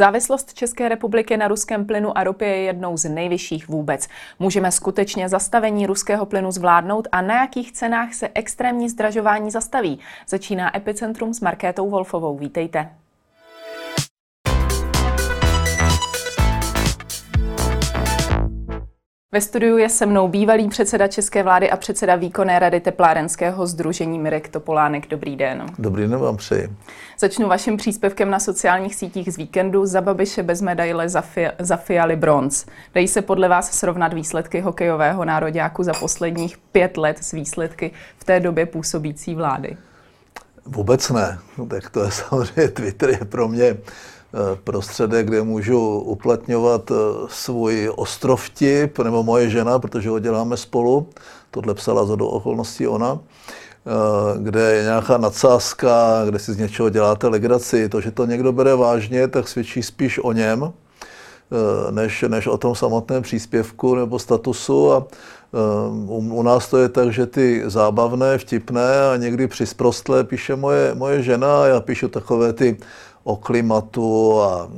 Závislost České republiky na ruském plynu a ropě je jednou z nejvyšších vůbec. Můžeme skutečně zastavení ruského plynu zvládnout a na jakých cenách se extrémní zdražování zastaví? Začíná Epicentrum s Markétou Wolfovou. Vítejte. Ve studiu je se mnou bývalý předseda České vlády a předseda výkonné rady Teplárenského sdružení Mirek Topolánek. Dobrý den. Dobrý den vám přeji. Začnu vaším příspěvkem na sociálních sítích z víkendu. Za Babiše bez medaile, za Fialy bronz. Dají se podle vás srovnat výsledky hokejového nároďáku za posledních 5 let s výsledky v té době působící vlády? Vůbec ne. Tak to je samozřejmě, Twitter je pro mě prostředek, kde můžu uplatňovat svůj ostrovtip, nebo moje žena, protože ho děláme spolu, tohle psala shodou okolností ona, kde je nějaká nadsázka, kde si z něčeho děláte legraci. To, že to někdo bere vážně, tak svědčí spíš o něm, než o tom samotném příspěvku nebo statusu. A u nás to je tak, že ty zábavné, vtipné a někdy přisprostlé píše moje žena a já píšu takové ty o klimatu a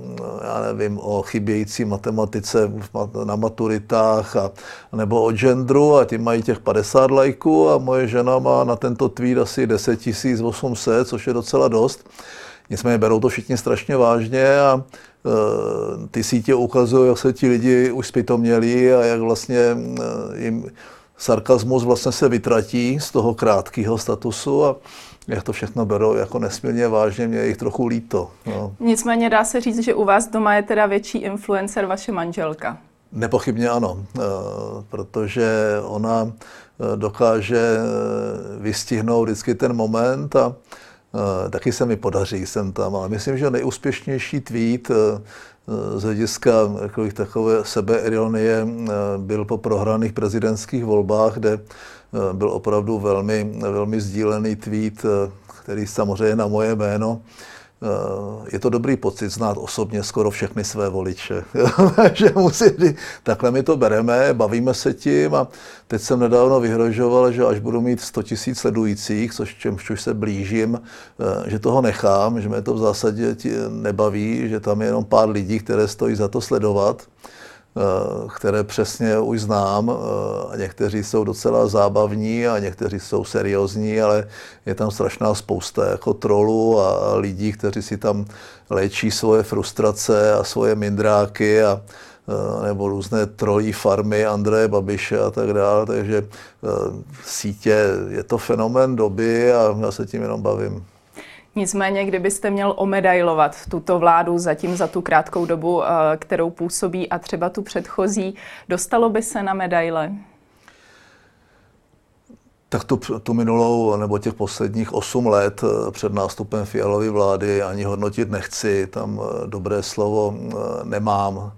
já nevím, o chybějící matematice na maturitách a nebo o genderu a tím mají těch 50 lajků a moje žena má na tento tweet asi 10 800, což je docela dost. Nicméně berou to všichni strašně vážně a ty sítě ukazují, jak se ti lidi už zpytoměli a jak vlastně jim sarkazmus vlastně se vytratí z toho krátkého statusu a jak to všechno berou jako nesmírně vážně, mě je jich trochu líto. No. Nicméně dá se říct, že u vás doma je teda větší influencer vaše manželka. Nepochybně ano, protože ona dokáže vystihnout vždycky ten moment a taky se mi podaří, jsem tam, ale myslím, že nejúspěšnější tweet z hlediska takové sebeironie byl po prohraných prezidentských volbách, kde byl opravdu velmi sdílený tweet, který samozřejmě na moje jméno. Je to dobrý pocit znát osobně skoro všechny své voliče. Že takhle my to bereme, bavíme se tím a teď jsem nedávno vyhrožoval, že až budu mít 100 000 sledujících, čemž už se blížím, že toho nechám, že mě to v zásadě nebaví, že tam je jenom pár lidí, které stojí za to sledovat, které přesně už znám. Někteří jsou docela zábavní a někteří jsou seriózní, ale je tam strašná spousta jako trolů a lidí, kteří si tam léčí svoje frustrace a svoje mindráky a nebo různé trolí farmy Andreje Babiše a tak dále. Takže sítě, je to fenomén doby a já se tím jenom bavím. Nicméně, kdybyste měl omedailovat tuto vládu zatím za tu krátkou dobu, kterou působí a třeba tu předchozí, dostalo by se na medaile? Tak tu minulou nebo těch posledních 8 let před nástupem Fialovy vlády ani hodnotit nechci, tam dobré slovo nemám.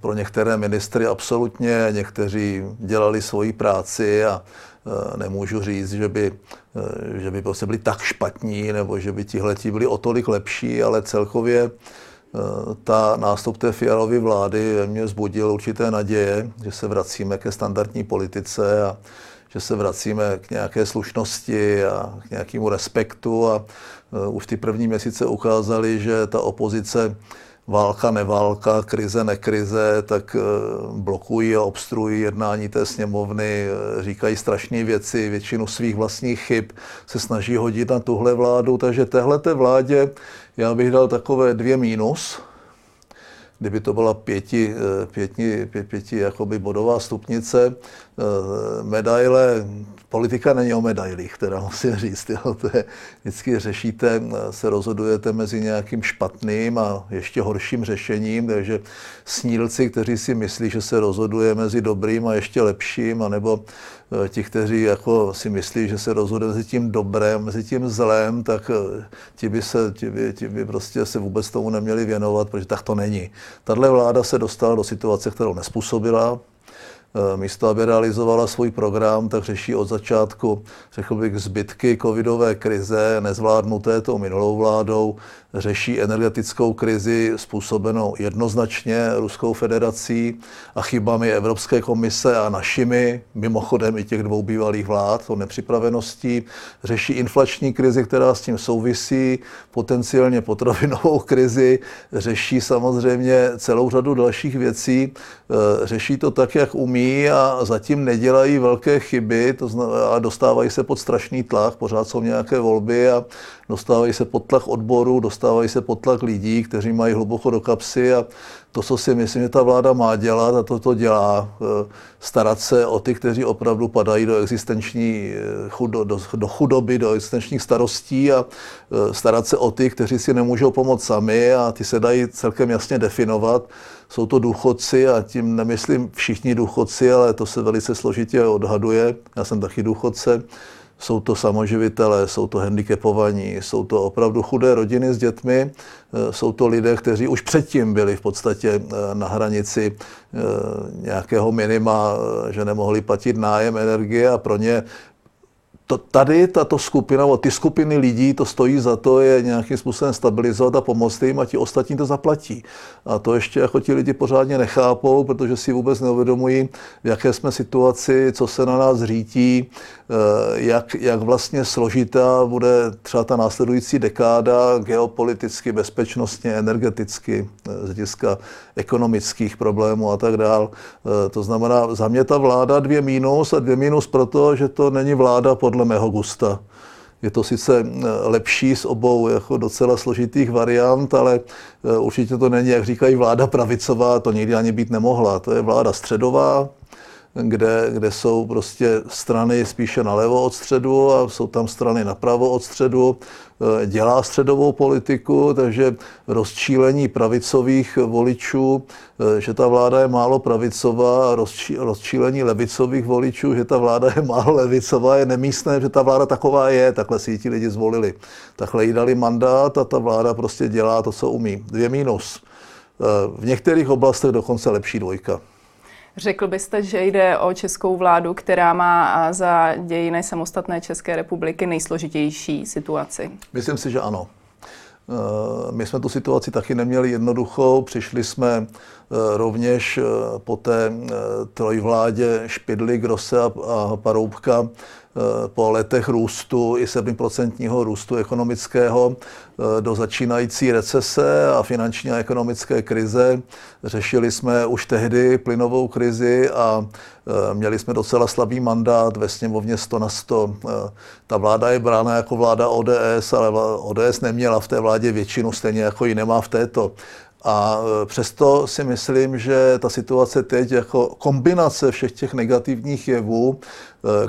Pro některé ministry absolutně, někteří dělali svoji práci a nemůžu říct, že by prostě byli tak špatní, nebo že by tihletí byli o tolik lepší, ale celkově ta nástup té Fialovy vlády mě vzbudil určité naděje, že se vracíme ke standardní politice a že se vracíme k nějaké slušnosti a k nějakému respektu a už ty první měsíce ukázali, že ta opozice válka, neválka, krize, nekrize, tak blokují a obstruují jednání té sněmovny, říkají strašné věci, většinu svých vlastních chyb se snaží hodit na tuhle vládu, takže téhleté vládě já bych dal takové 2 mínus, kdyby to byla 5 jakoby bodová stupnice. Medaile, politika není o medailích, teda musím říct. Jo, to je, vždycky řešíte, se rozhodujete mezi nějakým špatným a ještě horším řešením, takže snílci, kteří si myslí, že se rozhoduje mezi dobrým a ještě lepším, anebo ti, kteří jako si myslí, že se rozhoduje mezi tím dobrém, mezi tím zlém, tak ti by prostě se vůbec tomu neměli věnovat, protože tak to není. Tahle vláda se dostala do situace, kterou nezpůsobila. místo aby realizovala svůj program, tak řeší od začátku, řekl bych, zbytky covidové krize, nezvládnuté tou minulou vládou, řeší energetickou krizi způsobenou jednoznačně Ruskou federací a chybami Evropské komise a našimi, mimochodem i těch dvou bývalých vlád, o nepřipravenosti, řeší inflační krizi, která s tím souvisí, potenciálně potravinovou krizi, řeší samozřejmě celou řadu dalších věcí, řeší to tak, jak umí a zatím nedělají velké chyby a dostávají se pod strašný tlak, pořád jsou nějaké volby a dostávají se pod tlak odborů, dostávají se pod tlak lidí, kteří mají hluboko do kapsy a to, co si myslím, že ta vláda má dělat a to dělá, starat se o ty, kteří opravdu padají do existenční chudoby, do existenčních starostí a starat se o ty, kteří si nemůžou pomoct sami a ty se dají celkem jasně definovat. Jsou to důchodci a tím nemyslím všichni důchodci, ale to se velice složitě odhaduje. Já jsem taky důchodce. Jsou to samoživitelé, jsou to handicapovaní, jsou to opravdu chudé rodiny s dětmi, jsou to lidé, kteří už předtím byli v podstatě na hranici nějakého minima, že nemohli platit nájem, energie a pro ně tato skupina, ty skupiny lidí, to stojí za to je nějakým způsobem stabilizovat a pomoct jim a ti ostatní to zaplatí. A to ještě jako ti lidi pořádně nechápou, protože si vůbec neuvědomují, v jaké jsme situaci, co se na nás řítí, jak vlastně složitá bude třeba ta následující dekáda geopoliticky, bezpečnostně, energeticky, z hlediska ekonomických problémů a tak dál. To znamená, za mě ta vláda 2 minus a 2 minus proto, že to není vláda podle mého gusta. Je to sice lepší z obou jako docela složitých variant, ale určitě to není, jak říkají, vláda pravicová, to nikdy ani být nemohla. To je vláda středová, kde jsou prostě strany spíše nalevo od středu a jsou tam strany napravo od středu, dělá středovou politiku, takže rozčílení pravicových voličů, že ta vláda je málo pravicová, rozčílení levicových voličů, že ta vláda je málo levicová, je nemístné, že ta vláda taková je, takhle si ti lidi zvolili. Takhle jí dali mandát a ta vláda prostě dělá to, co umí. 2 minus. V některých oblastech dokonce lepší 2. Řekl byste, že jde o českou vládu, která má za dějiny samostatné České republiky nejsložitější situaci? Myslím si, že ano. My jsme tu situaci taky neměli jednoduchou. Přišli jsme rovněž po té trojvládě Špidly, Grosse a Paroubka po letech růstu i 7% růstu ekonomického do začínající recese a finanční a ekonomické krize. Řešili jsme už tehdy plynovou krizi a měli jsme docela slabý mandát ve sněmovně 100-100. Ta vláda je brána jako vláda ODS, ale ODS neměla v té vládě většinu, stejně jako ji nemá v této. A přesto si myslím, že ta situace teď jako kombinace všech těch negativních jevů,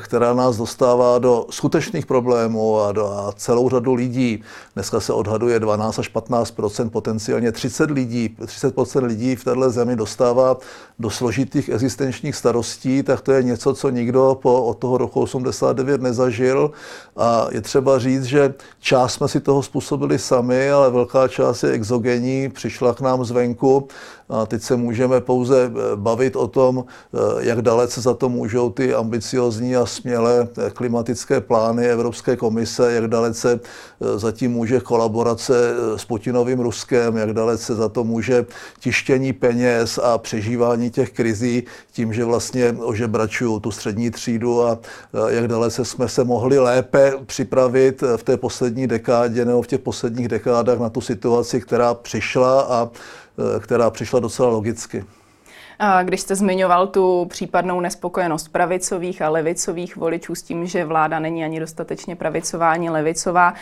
která nás dostává do skutečných problémů a celou řadu lidí. Dneska se odhaduje 12 až 15%, potenciálně 30% lidí v této zemi dostává do složitých existenčních starostí, tak to je něco, co nikdo od toho roku 89 nezažil. A je třeba říct, že část jsme si toho způsobili sami, ale velká část je exogenní, přišla k nám zvenku. A teď se můžeme pouze bavit o tom, jak dalece za to můžou ty ambiciózní a smělé klimatické plány Evropské komise, jak dalece za tím může kolaborace s Putinovým Ruskem, jak dalece za to může tištění peněz a přežívání těch krizí tím, že vlastně ožebračují tu střední třídu a jak dalece jsme se mohli lépe připravit v té poslední dekádě nebo v těch posledních dekádách na tu situaci, která přišla a která přišla docela logicky. A když jste zmiňoval tu případnou nespokojenost pravicových a levicových voličů s tím, že vláda není ani dostatečně pravicová, ani levicová,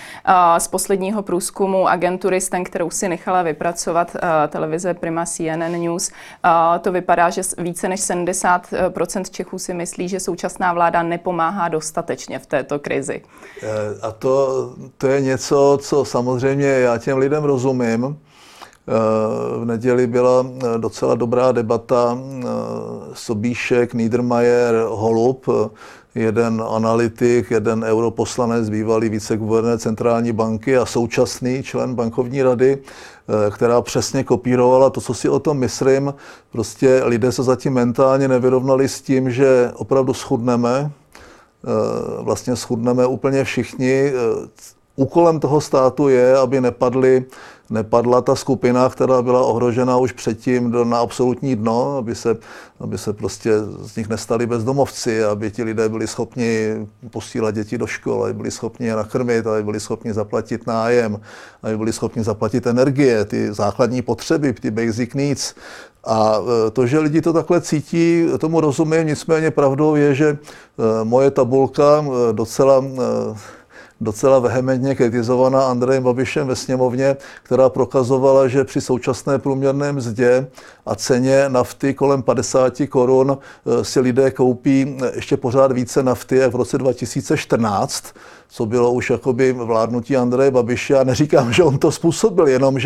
z posledního průzkumu agentury STEM, kterou si nechala vypracovat televize Prima CNN News, to vypadá, že více než 70% Čechů si myslí, že současná vláda nepomáhá dostatečně v této krizi. A to je něco, co samozřejmě já těm lidem rozumím, V neděli byla docela dobrá debata Sobíšek, Niedermayer, Holub, jeden analytik, jeden europoslanec, bývalý viceguvernér centrální banky a současný člen bankovní rady, která přesně kopírovala to, co si o tom myslím. Prostě lidé se zatím mentálně nevyrovnali s tím, že opravdu schudneme, vlastně schudneme úplně všichni. Úkolem toho státu je, aby nepadla ta skupina, která byla ohrožena už předtím na absolutní dno, aby se prostě z nich nestali bezdomovci, aby ti lidé byli schopni posílat děti do školy, aby byli schopni je nakrmit, aby byli schopni zaplatit nájem, aby byli schopni zaplatit energie, ty základní potřeby, ty basic needs. A to, že lidi to takhle cítí, tomu rozumím, nicméně pravdou je, že moje tabulka docela vehementně kritizovaná Andrejem Babišem ve sněmovně, která prokazovala, že při současné průměrné mzdě a ceně nafty kolem 50 korun si lidé koupí ještě pořád více nafty jak v roce 2014, co bylo už jakoby vládnutí Andreje Babiše. Já neříkám, že on to způsobil, jenom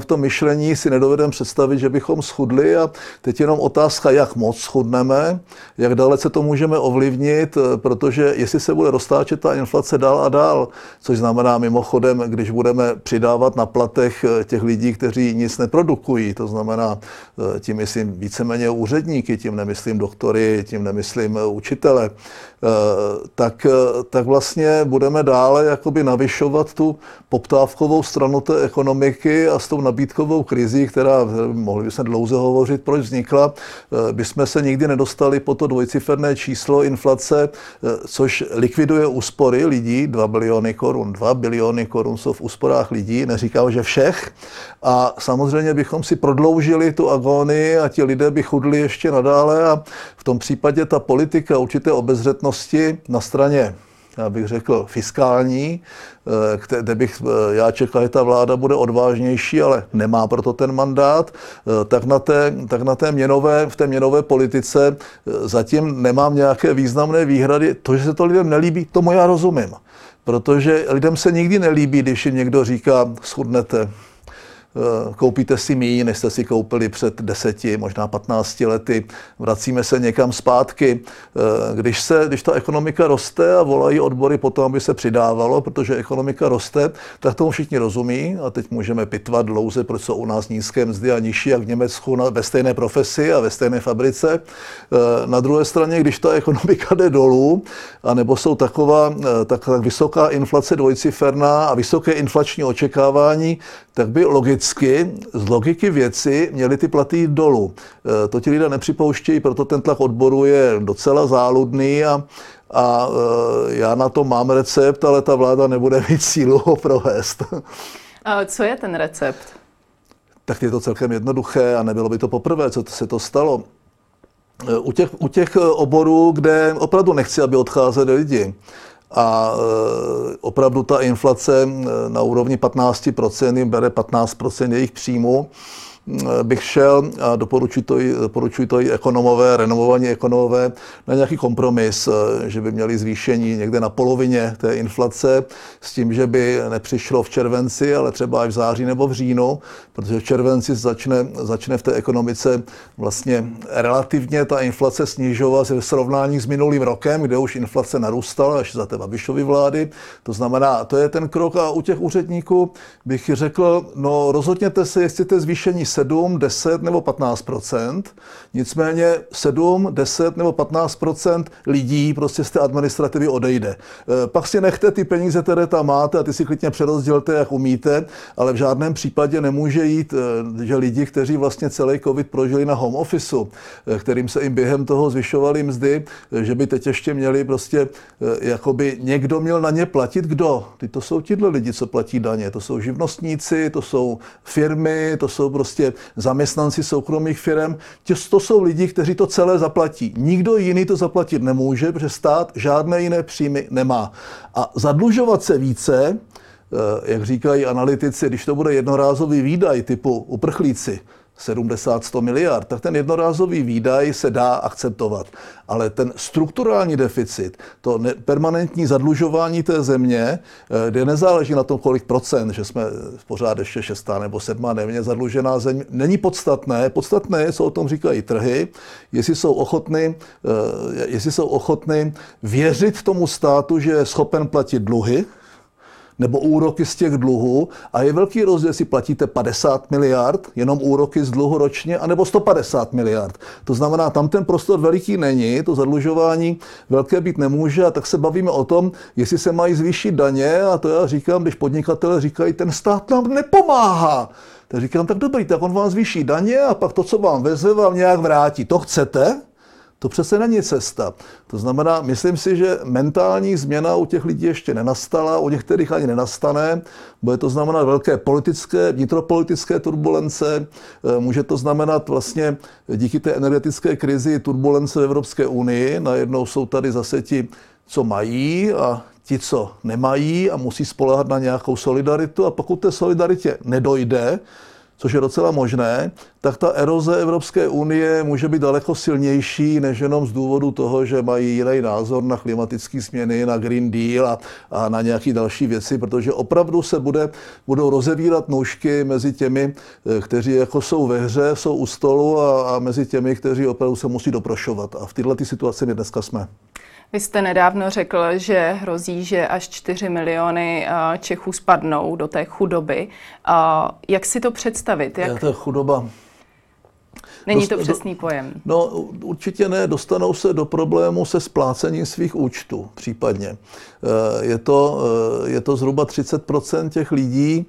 v tom myšlení si nedovedeme představit, že bychom schudli, a teď jenom otázka, jak moc schudneme, jak dalece to můžeme ovlivnit, protože jestli se bude roztáčet ta inflace dál a dál, což znamená mimochodem, když budeme přidávat na platech těch lidí, kteří nic neprodukují, to znamená, tím myslím víceméně úředníky, tím nemyslím doktory, tím nemyslím učitele, tak vlastně budeme dále jakoby navyšovat tu poptávkovou stranu té ekonomiky a s tou nabídkovou krizí, která, mohli bychom dlouze hovořit, proč vznikla, bychom se nikdy nedostali po to dvojciferné číslo inflace, což likviduje úspory lidí, 2 biliony korun jsou v úsporách lidí, neříkám, že všech, a samozřejmě bychom si prodloužili tu agónii a ti lidé by chudli ještě nadále, a v tom případě ta politika určité obezřetnosti na straně, já bych řekl, fiskální, kde bych já čekal, že ta vláda bude odvážnější, ale nemá proto ten mandát, tak v té měnové politice zatím nemám nějaké významné výhrady. To, že se to lidem nelíbí, tomu já rozumím, protože lidem se nikdy nelíbí, když jim někdo říká, schudnete, koupíte si míň, než jste si koupili před 10, možná 15 lety, vracíme se někam zpátky. Když ta ekonomika roste a volají odbory potom, aby se přidávalo, protože ekonomika roste, tak tomu všichni rozumí, a teď můžeme pitvat dlouze, proč jsou u nás nízké mzdy a nižší jak v Německu ve stejné profesi a ve stejné fabrice. Na druhé straně, když ta ekonomika jde dolů, anebo jsou tak vysoká inflace dvojciferná a vysoké inflační očekávání, tak by z logiky věci měly ty platy jít dolů. To ti lidé nepřipouštějí, proto ten tlak odboru je docela záludný, a já na to mám recept, ale ta vláda nebude mít sílu ho provést. A co je ten recept? Tak je to celkem jednoduché a nebylo by to poprvé, co se to stalo. U těch oborů, kde opravdu nechci, aby odcházeli lidi, a opravdu ta inflace na úrovni 15% jim bere 15% jejich příjmu, bych šel, a doporučuji to i ekonomové, renomovaní ekonomové, na nějaký kompromis, že by měli zvýšení někde na polovině té inflace s tím, že by nepřišlo v červenci, ale třeba i v září nebo v říjnu, protože v červenci začne v té ekonomice vlastně relativně ta inflace snižovat ve srovnání s minulým rokem, kde už inflace narůstala až za té Babišovy vlády. To znamená, to je ten krok, a u těch úředníků bych řekl, no rozhodněte se, jestli chcete zvýšení 7, 10 nebo 15%. Nicméně 7, 10 nebo 15% lidí prostě z té administrativy odejde. Pak si nechte ty peníze, které tam máte, a ty si klidně přerozdělte, jak umíte, ale v žádném případě nemůže jít, že lidi, kteří vlastně celý covid prožili na home officeu, kterým se i během toho zvyšovaly mzdy, že by teď ještě měli prostě, jakoby někdo měl na ně platit, kdo? To jsou tihle lidi, co platí daně. To jsou živnostníci, to jsou firmy, to jsou prostě zaměstnanci soukromých firem. To jsou lidi, kteří to celé zaplatí. Nikdo jiný to zaplatit nemůže, protože stát žádné jiné příjmy nemá. A zadlužovat se více, jak říkají analytici, když to bude jednorázový výdaj typu uprchlíci, 70-100 miliard, tak ten jednorázový výdaj se dá akceptovat. Ale ten strukturální deficit, to permanentní zadlužování té země, kde nezáleží na tom, kolik procent, že jsme pořád ještě 6. nebo 7. nejméně zadlužená země, není podstatné. Podstatné je, co o tom říkají trhy, jestli jsou ochotny věřit tomu státu, že je schopen platit dluhy, nebo úroky z těch dluhů, a je velký rozdíl, jestli platíte 50 miliard, jenom úroky z dluhu ročně, anebo 150 miliard. To znamená, tam ten prostor veliký není, to zadlužování velké být nemůže, a tak se bavíme o tom, jestli se mají zvýšit daně, a to já říkám, když podnikatelé říkají, ten stát nám nepomáhá. Tak říkám, tak dobrý, tak on vám zvýší daně a pak to, co vám veze, vám nějak vrátí. To chcete? To přece není cesta. To znamená, myslím si, že mentální změna u těch lidí ještě nenastala, u některých ani nenastane. Bude to znamenat velké politické, vnitropolitické turbulence. Může to znamenat vlastně díky té energetické krizi turbulence v Evropské unii. Najednou jsou tady zase ti, co mají, a ti, co nemají, a musí spoléhat na nějakou solidaritu. A pokud té solidaritě nedojde, což je docela možné, tak ta eroze Evropské unie může být daleko silnější, než jenom z důvodu toho, že mají jiný názor na klimatické změny, na Green Deal a na nějaké další věci, protože opravdu se budou rozevírat nůžky mezi těmi, kteří jako jsou ve hře, jsou u stolu, a mezi těmi, kteří opravdu se musí doprošovat. A v této situaci my dneska jsme. Vy jste nedávno řekl, že hrozí, že až 4 miliony Čechů spadnou do té chudoby. Jak si to představit? Jak... To je chudoba. Není to přesný pojem. No určitě ne, dostanou se do problému se splácením svých účtů případně. Je to zhruba 30% těch lidí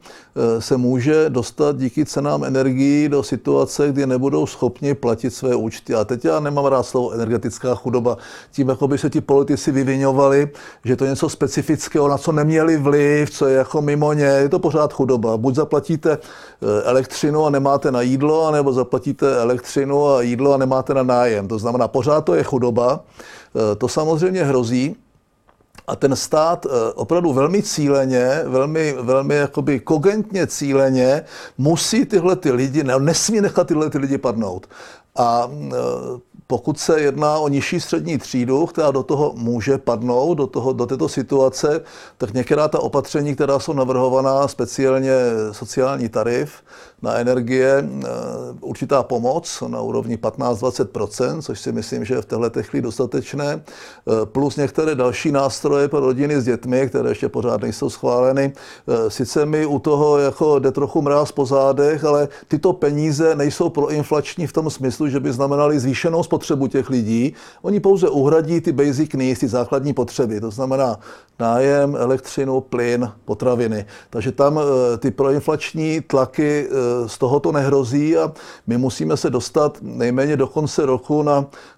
se může dostat díky cenám energií do situace, kdy nebudou schopni platit své účty. A teď já nemám rád slovo energetická chudoba. Tím, jako by se ti politici vyviňovali, že to je něco specifického, na co neměli vliv, co je jako mimo ně. Je to pořád chudoba. Buď zaplatíte elektřinu a nemáte na jídlo, anebo zaplatíte elektřinu a jídlo a nemáte na nájem. To znamená, pořád to je chudoba. To samozřejmě hrozí. A ten stát opravdu velmi cíleně, velmi jakoby kogentně cíleně musí tyhle ty lidi, nesmí nechat tyhle ty lidi padnout. A pokud se jedná o nižší střední třídu, která do toho může padnout, do této situace, tak některá ta opatření, která jsou navrhovaná, speciálně sociální tarif na energie, určitá pomoc na úrovni 15-20%, což si myslím, že je v této chvíli dostatečné, plus některé další nástroje pro rodiny s dětmi, které ještě pořád nejsou schváleny. Sice mi u toho jako jde trochu mráz po zádech, ale tyto peníze nejsou proinflační v tom smyslu, že by znamenaly zvýšenou spotřebu těch lidí. Oni pouze uhradí ty basic needs, ty základní potřeby, to znamená nájem, elektřinu, plyn, potraviny. Takže tam ty proinflační tlaky z toho to nehrozí, a my musíme se dostat nejméně do konce roku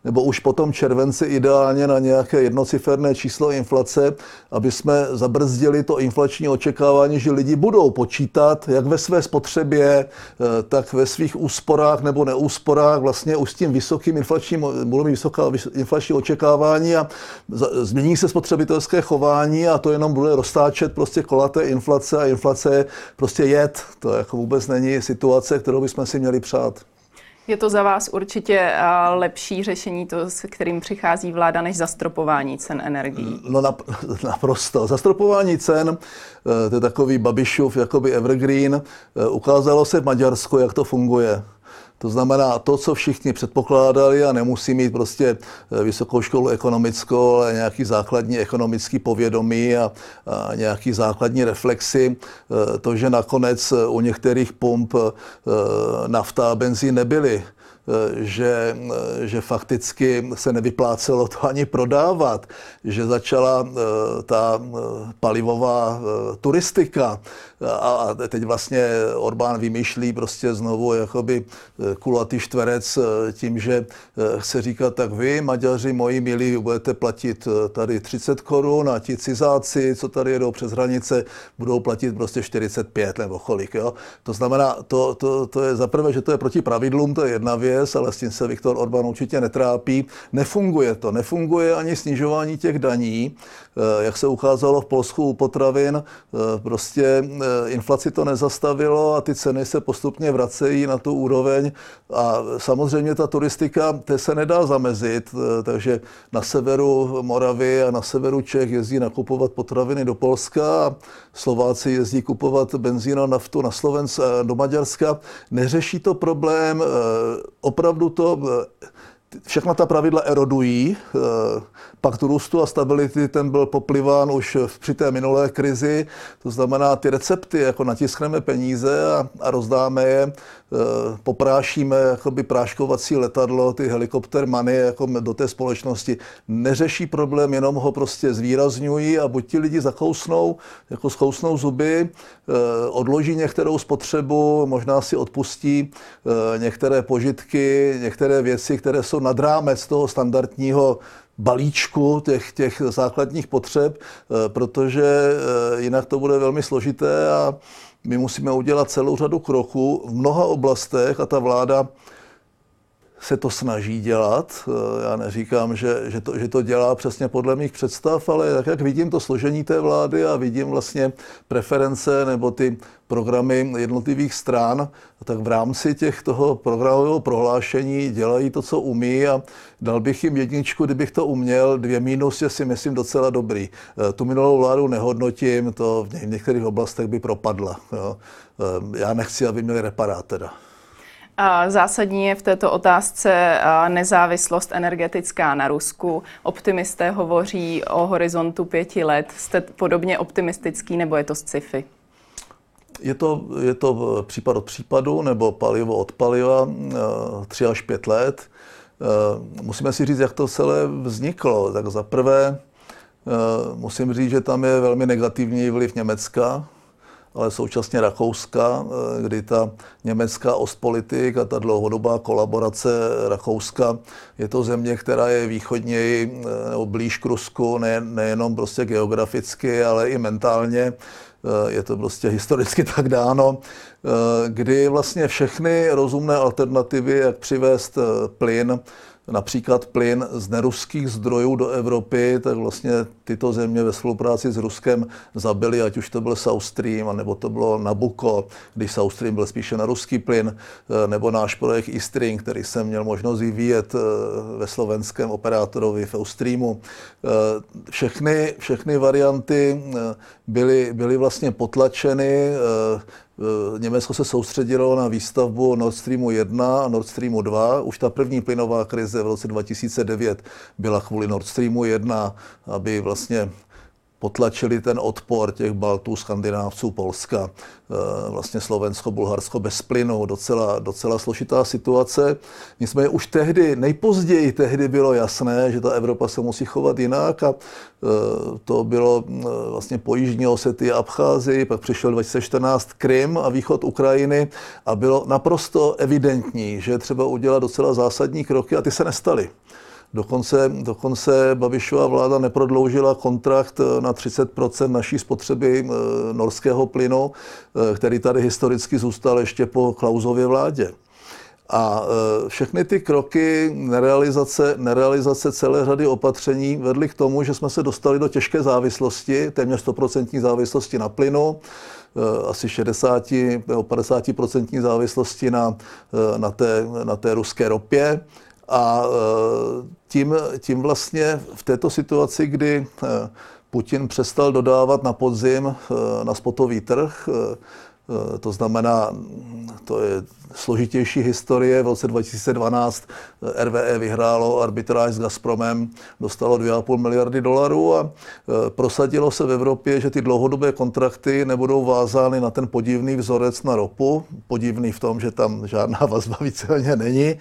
nebo už potom červenci ideálně na nějaké jednociferné číslo inflace, aby jsme zabrzdili to inflační očekávání, že lidi budou počítat jak ve své spotřebě, tak ve svých úsporách nebo neúsporách vlastně už s tím vysokým inflačním, budou mít vysoká inflační očekávání, a změní se spotřebitelské chování, a to jenom bude roztáčet prostě kolaté inflace, a inflace prostě jed. To jako vůbec není situace, kterou bychom si měli přát. Je to za vás určitě lepší řešení, to, s kterým přichází vláda, než zastropování cen energií? No naprosto. Zastropování cen, to je takový Babišův jakoby evergreen. Ukázalo se v Maďarsku, jak to funguje. To znamená, to, co všichni předpokládali, a nemusí mít prostě vysokou školu ekonomickou, ale nějaký základní ekonomický povědomí a nějaký základní reflexy. To, že nakonec u některých pump nafta a benzín nebyly. Že fakticky se nevyplácelo to ani prodávat, že začala ta palivová turistika, a teď vlastně Orbán vymýšlí prostě znovu jakoby kulatý čtverec tím, že chce říkat, tak vy, Maďaři, moji milí, budete platit tady 30 Kč, a ti cizáci, co tady jedou přes hranice, budou platit prostě 45 nebo kolik. Jo? To znamená, to je zaprvé, že to je proti pravidlům, to je jedna věc. věc, ale s tím se Viktor Orbán určitě netrápí. Nefunguje to. Nefunguje ani snižování těch daní, jak se ukázalo v Polsku u potravin. Prostě inflaci to nezastavilo a ty ceny se postupně vracejí na tu úroveň. A samozřejmě ta turistika, té se nedá zamezit, takže na severu Moravy a na severu Čech jezdí nakupovat potraviny do Polska a Slováci jezdí kupovat benzín a naftu na Slovensko, do Maďarska. Neřeší to problém, opravdu to... Všechna ta pravidla erodují, pakt růstu a stability, ten byl popliván už při té minulé krizi, to znamená ty recepty, jako natiskneme peníze a rozdáme je, poprášíme jakoby práškovací letadlo, ty helikoptermany jako do té společnosti, neřeší problém, jenom ho prostě zvýrazňují a buď ti lidi zakousnou, jako zkousnou zuby, odloží některou spotřebu, možná si odpustí některé požitky, některé věci, které jsou nad rámec toho standardního balíčku těch základních potřeb, protože jinak to bude velmi složité a my musíme udělat celou řadu kroků v mnoha oblastech a ta vláda se to snaží dělat. Já neříkám, že to dělá přesně podle mých představ, ale tak, jak vidím to složení té vlády a vidím vlastně preference nebo ty programy jednotlivých stran, tak v rámci toho programového prohlášení dělají to, co umí a dal bych jim 1, kdybych to uměl, 2 minus je si myslím docela dobrý. Tu minulou vládu nehodnotím, to v některých oblastech by propadla. Jo. Já nechci, aby měli reparát teda. Zásadní je v této otázce nezávislost energetická na Rusku. Optimisté hovoří o horizontu 5 let. Jste podobně optimistický, nebo je to sci-fi? Je to případ od případu, nebo palivo od paliva, 3 až 5 let. Musíme si říct, jak to celé vzniklo. Tak za prvé musím říct, že tam je velmi negativní vliv Německa, ale současně Rakouska, kdy ta německá ostpolitik a ta dlouhodobá kolaborace Rakouska, je to země, která je východněji nebo blíž k Rusku, nejenom prostě geograficky, ale i mentálně. Je to prostě historicky tak dáno, kdy vlastně všechny rozumné alternativy, jak přivést plyn, například plyn z neruských zdrojů do Evropy, tak vlastně tyto země ve spolupráci s Ruskem zabily, ať už to byl South Stream, anebo to bylo Nabucco, když South Stream byl spíše na ruský plyn, nebo náš projekt Eastring, který jsem měl možnost vyvíjet ve slovenském operátorovi v Eustreamu. Všechny varianty byly vlastně potlačeny. Německo se soustředilo na výstavbu Nord Streamu 1 a Nord Streamu 2. Už ta první plynová krize v roce 2009 byla kvůli Nord Streamu 1, aby vlastně potlačili ten odpor těch Baltů, Skandinávců, Polska, vlastně Slovensko, Bulharsko bez plynu, docela složitá situace. Nicméně už tehdy, nejpozději tehdy bylo jasné, že ta Evropa se musí chovat jinak a to bylo vlastně po Jižní Osetii a Abcházii, pak přišel 2014 Krym a východ Ukrajiny a bylo naprosto evidentní, že třeba udělat docela zásadní kroky a ty se nestaly. Dokonce Babišova vláda neprodloužila kontrakt na 30% naší spotřeby norského plynu, který tady historicky zůstal ještě po Klausově vládě. A všechny ty kroky nerealizace celé řady opatření vedly k tomu, že jsme se dostali do těžké závislosti, téměř 100% závislosti na plynu, asi 60 nebo 50% závislosti na té ruské ropě. A tím vlastně v této situaci, kdy Putin přestal dodávat na podzim na spotový trh, to znamená, to je složitější historie, v roce 2012 RWE vyhrálo arbitráž s Gazpromem, dostalo $2,5 miliardy a prosadilo se v Evropě, že ty dlouhodobé kontrakty nebudou vázány na ten podivný vzorec na ropu, podivný v tom, že tam žádná vazba víceméně není,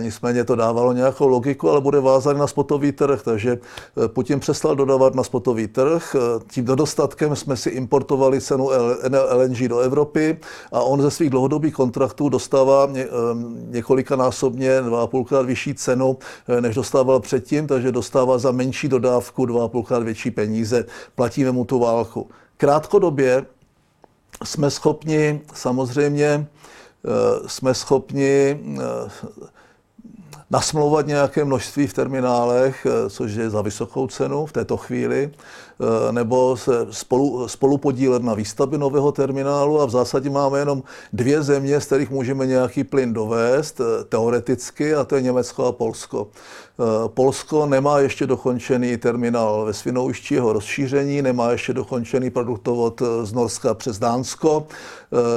nicméně to dávalo nějakou logiku, ale bude vázán na spotový trh, takže Putin přestal dodávat na spotový trh, tím dostatkem jsme si importovali cenu LNG do Evropy a on ze svých dlouhodobých kontraktů dostává několikanásobně, 2,5krát vyšší cenu, než dostával předtím, takže dostává za menší dodávku 2,5krát větší peníze. Platíme mu tu válku. Krátkodobě jsme schopni samozřejmě jsme schopni nasmlouvat nějaké množství v terminálech, což je za vysokou cenu v této chvíli, nebo se spolupodílet na výstavbě nového terminálu a v zásadě máme jenom dvě země, z kterých můžeme nějaký plyn dovést, teoreticky, a to je Německo a Polsko. Polsko nemá ještě dokončený terminál ve Svinoušti, jeho rozšíření, nemá ještě dokončený produktovod z Norska přes Dánsko.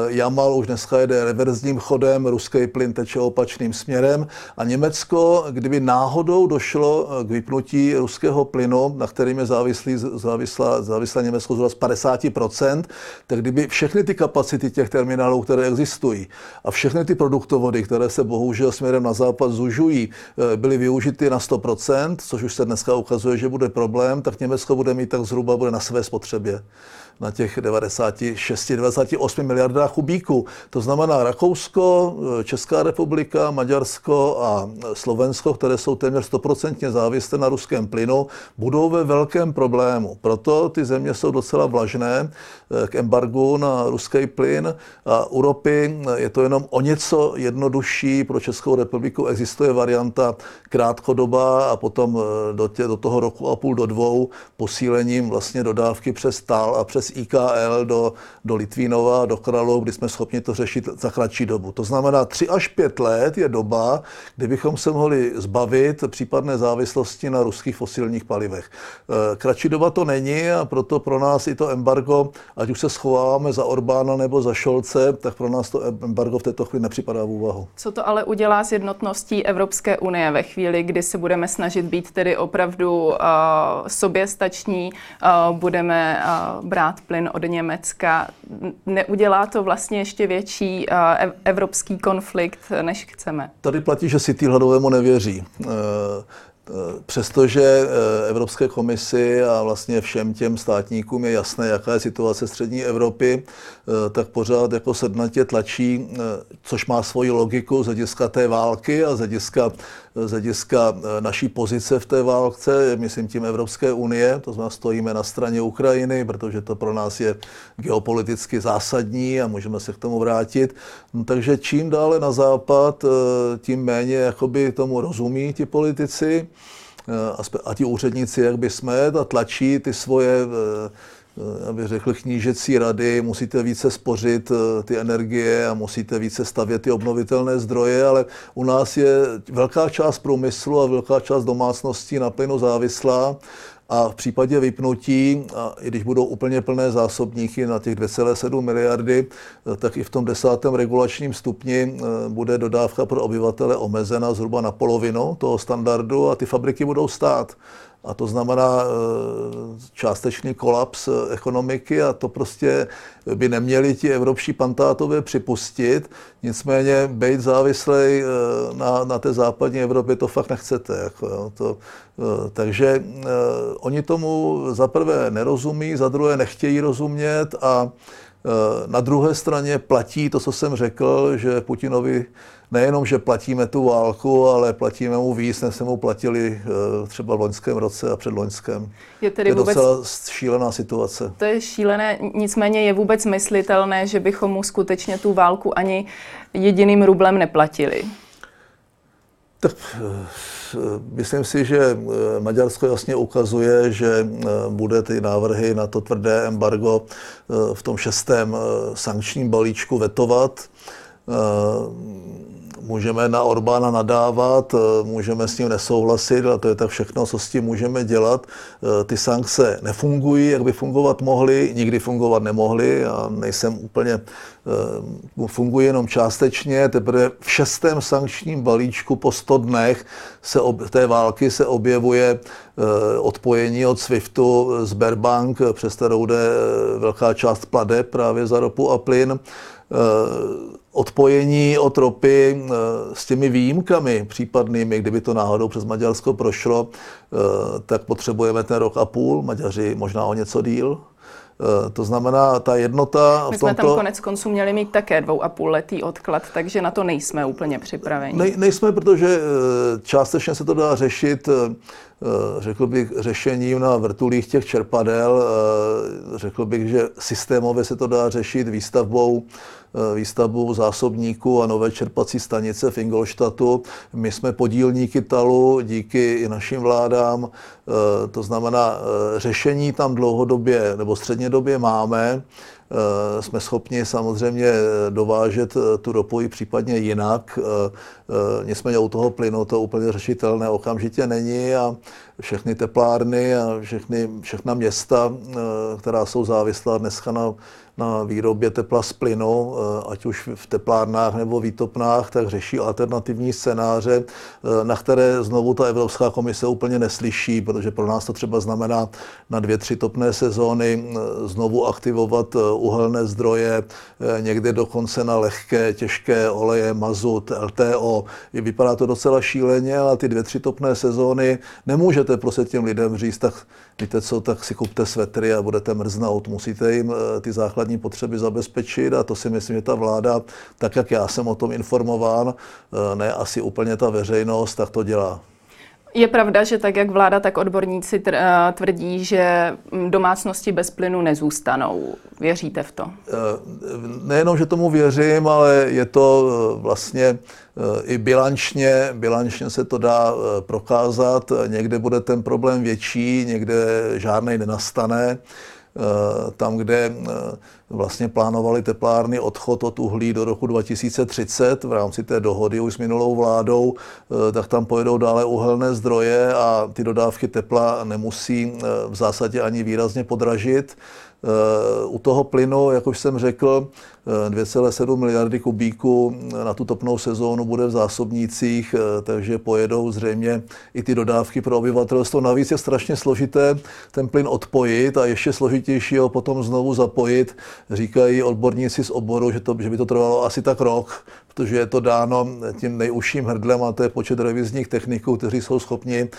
Jamal už dneska jede reverzním chodem, ruský plyn teče opačným směrem a Německo, kdyby náhodou došlo k vypnutí ruského plynu, na kterým je závislá Německo zhruba z 50%, tak kdyby všechny ty kapacity těch terminálů, které existují a všechny ty produktovody, které se bohužel směrem na západ zužují, byly využity na 100%, což už se dneska ukazuje, že bude problém, tak Německo bude mít tak zhruba bude na své spotřebě na těch 96-98 miliardách kubíků. To znamená Rakousko, Česká republika, Maďarsko a Slovensko, které jsou téměř 100% závislé na ruském plynu, budou ve velkém problému. Proto ty země jsou docela vlažné k embargu na ruský plyn a u ropy je to jenom o něco jednodušší. Pro Českou republiku existuje varianta krátkodobá a potom do toho roku a půl do dvou posílením vlastně dodávky přes TAL a přes IKL do Litvínova, do Kralov, kdy jsme schopni to řešit za kratší dobu. To znamená 3 až 5 let je doba, kdy bychom se mohli zbavit případné závislosti na ruských fosilních palivech. Kratší doba to není a proto pro nás i to embargo, ať už se schováváme za Orbána nebo za Šolce, tak pro nás to embargo v této chvíli nepřipadá v úvahu. Co to ale udělá s jednotností Evropské unie ve chvíli, kdy se budeme snažit být tedy opravdu soběstační, budeme brát plyn od Německa? Neudělá to vlastně ještě větší evropský konflikt, než chceme? Tady platí, že si tý hladovému nevěří. Přestože Evropské komisi a vlastně všem těm státníkům je jasné, jaká je situace střední Evropy, tak pořád jako sednatě tlačí, což má svoji logiku z hlediska té války a z hlediska naší pozice v té válce, myslím tím Evropské unie, to znamená stojíme na straně Ukrajiny, protože to pro nás je geopoliticky zásadní a můžeme se k tomu vrátit. No, takže čím dále na západ, tím méně jakoby tomu rozumí ti politici a ti úředníci, jak by smět, a tlačí ty svoje, aby řekl, knížecí rady, musíte více spořit ty energie a musíte více stavět ty obnovitelné zdroje, ale u nás je velká část průmyslu a velká část domácností na plynu závislá a v případě vypnutí, a i když budou úplně plné zásobníky na těch 2,7 miliardy, tak i v tom 10. regulačním stupni bude dodávka pro obyvatele omezena zhruba na polovinu toho standardu a ty fabriky budou stát. A to znamená částečný kolaps ekonomiky a to prostě by neměli ti evropští pantátové připustit. Nicméně být závislej na té západní Evropě to fakt nechcete. Takže oni tomu za prvé nerozumí, za druhé nechtějí rozumět a na druhé straně platí to, co jsem řekl, že Putinovi nejenom, že platíme tu válku, ale platíme mu víc, než jsme mu platili třeba v loňském roce a předloňském. Je tedy docela šílená situace. To je šílené, nicméně je vůbec myslitelné, že bychom mu skutečně tu válku ani jediným rublem neplatili? Tak myslím si, že Maďarsko jasně ukazuje, že bude ty návrhy na to tvrdé embargo v tom 6. sankčním balíčku vetovat. Můžeme na Orbána nadávat, můžeme s ním nesouhlasit, ale to je tak všechno, co s tím můžeme dělat. Ty sankce nefungují, jak by fungovat mohly, nikdy fungovat nemohly. Já nejsem úplně, fungují jenom částečně. Teprve v 6. sankčním balíčku po 100 dnech té války se objevuje odpojení od SWIFTu, Sberbank, přes kterou jde velká část plateb právě za ropu a plyn. Odpojení od ropy s těmi výjimkami případnými, kdyby to náhodou přes Maďarsko prošlo, tak potřebujeme ten rok a půl, Maďaři možná o něco díl. To znamená, ta jednota v tomto... My jsme tam konec konců měli mít také 2,5letý odklad, takže na to nejsme úplně připraveni. Nejsme, protože částečně se to dá řešit, řekl bych, řešením na vrtulích těch čerpadel. Řekl bych, že systémově se to dá řešit výstavbou výstavbu zásobníků a nové čerpací stanice v Ingolstadtu. My jsme podílníky TALu díky i našim vládám, to znamená řešení tam dlouhodobě nebo střednědobě máme. Jsme schopni samozřejmě dovážet tu ropu i případně jinak. Nicméně u toho plynu to úplně řešitelné okamžitě není a všechny teplárny a všechna města, která jsou závislá dneska na výrobě tepla z plynu, ať už v teplárnách nebo výtopnách, tak řeší alternativní scénáře, na které znovu ta Evropská komise úplně neslyší, protože pro nás to třeba znamená na 2-3 topné sezóny znovu aktivovat uhelné zdroje, někdy dokonce na lehké, těžké oleje, mazut, LTO. Vypadá to docela šíleně, ale ty 2-3 topné sezóny nemůžete prostě těm lidem říct, tak víte co, tak si kupte svetry a budete mrznout. Musíte jim ty základní potřeby zabezpečit a to si myslím, že ta vláda, tak jak já jsem o tom informován, ne asi úplně ta veřejnost, tak to dělá. Je pravda, že tak jak vláda, tak odborníci tvrdí, že domácnosti bez plynu nezůstanou. Věříte v to? Nejenom, že tomu věřím, ale je to vlastně i bilančně se to dá prokázat. Někde bude ten problém větší, někde žádnej nenastane. Tam, kde vlastně plánovali teplárny odchod od uhlí do roku 2030 v rámci té dohody už s minulou vládou, tak tam pojedou dále uhelné zdroje a ty dodávky tepla nemusí v zásadě ani výrazně podražit. U toho plynu, jak už jsem řekl, 2,7 miliardy kubíků na tu topnou sezónu bude v zásobnících, takže pojedou zřejmě i ty dodávky pro obyvatelstvo. Navíc je strašně složité ten plyn odpojit a ještě složitější ho potom znovu zapojit. Říkají odborníci z oboru, že by to trvalo asi tak rok, protože je to dáno tím nejužším hrdlem a to je počet revizních techniků, kteří jsou schopni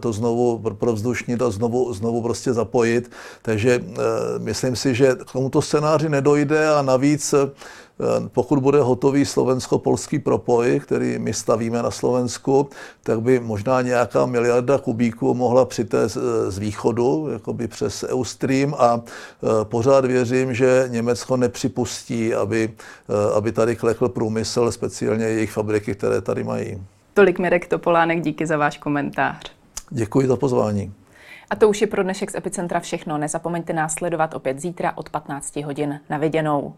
to znovu provzdušnit a znovu prostě zapojit. Takže myslím si, že k tomuto scénáři nedojde a navíc pokud bude hotový slovensko-polský propoj, který my stavíme na Slovensku, tak by možná nějaká miliarda kubíků mohla přitéct z východu, jakoby přes Eustream a pořád věřím, že Německo nepřipustí, aby tady klekl průmysl, speciálně jejich fabriky, které tady mají. Tolik Mirek Topolánek, díky za váš komentář. Děkuji za pozvání. A to už je pro dnešek z Epicentra všechno. Nezapomeňte nás sledovat opět zítra od 15 hodin. Na viděnou.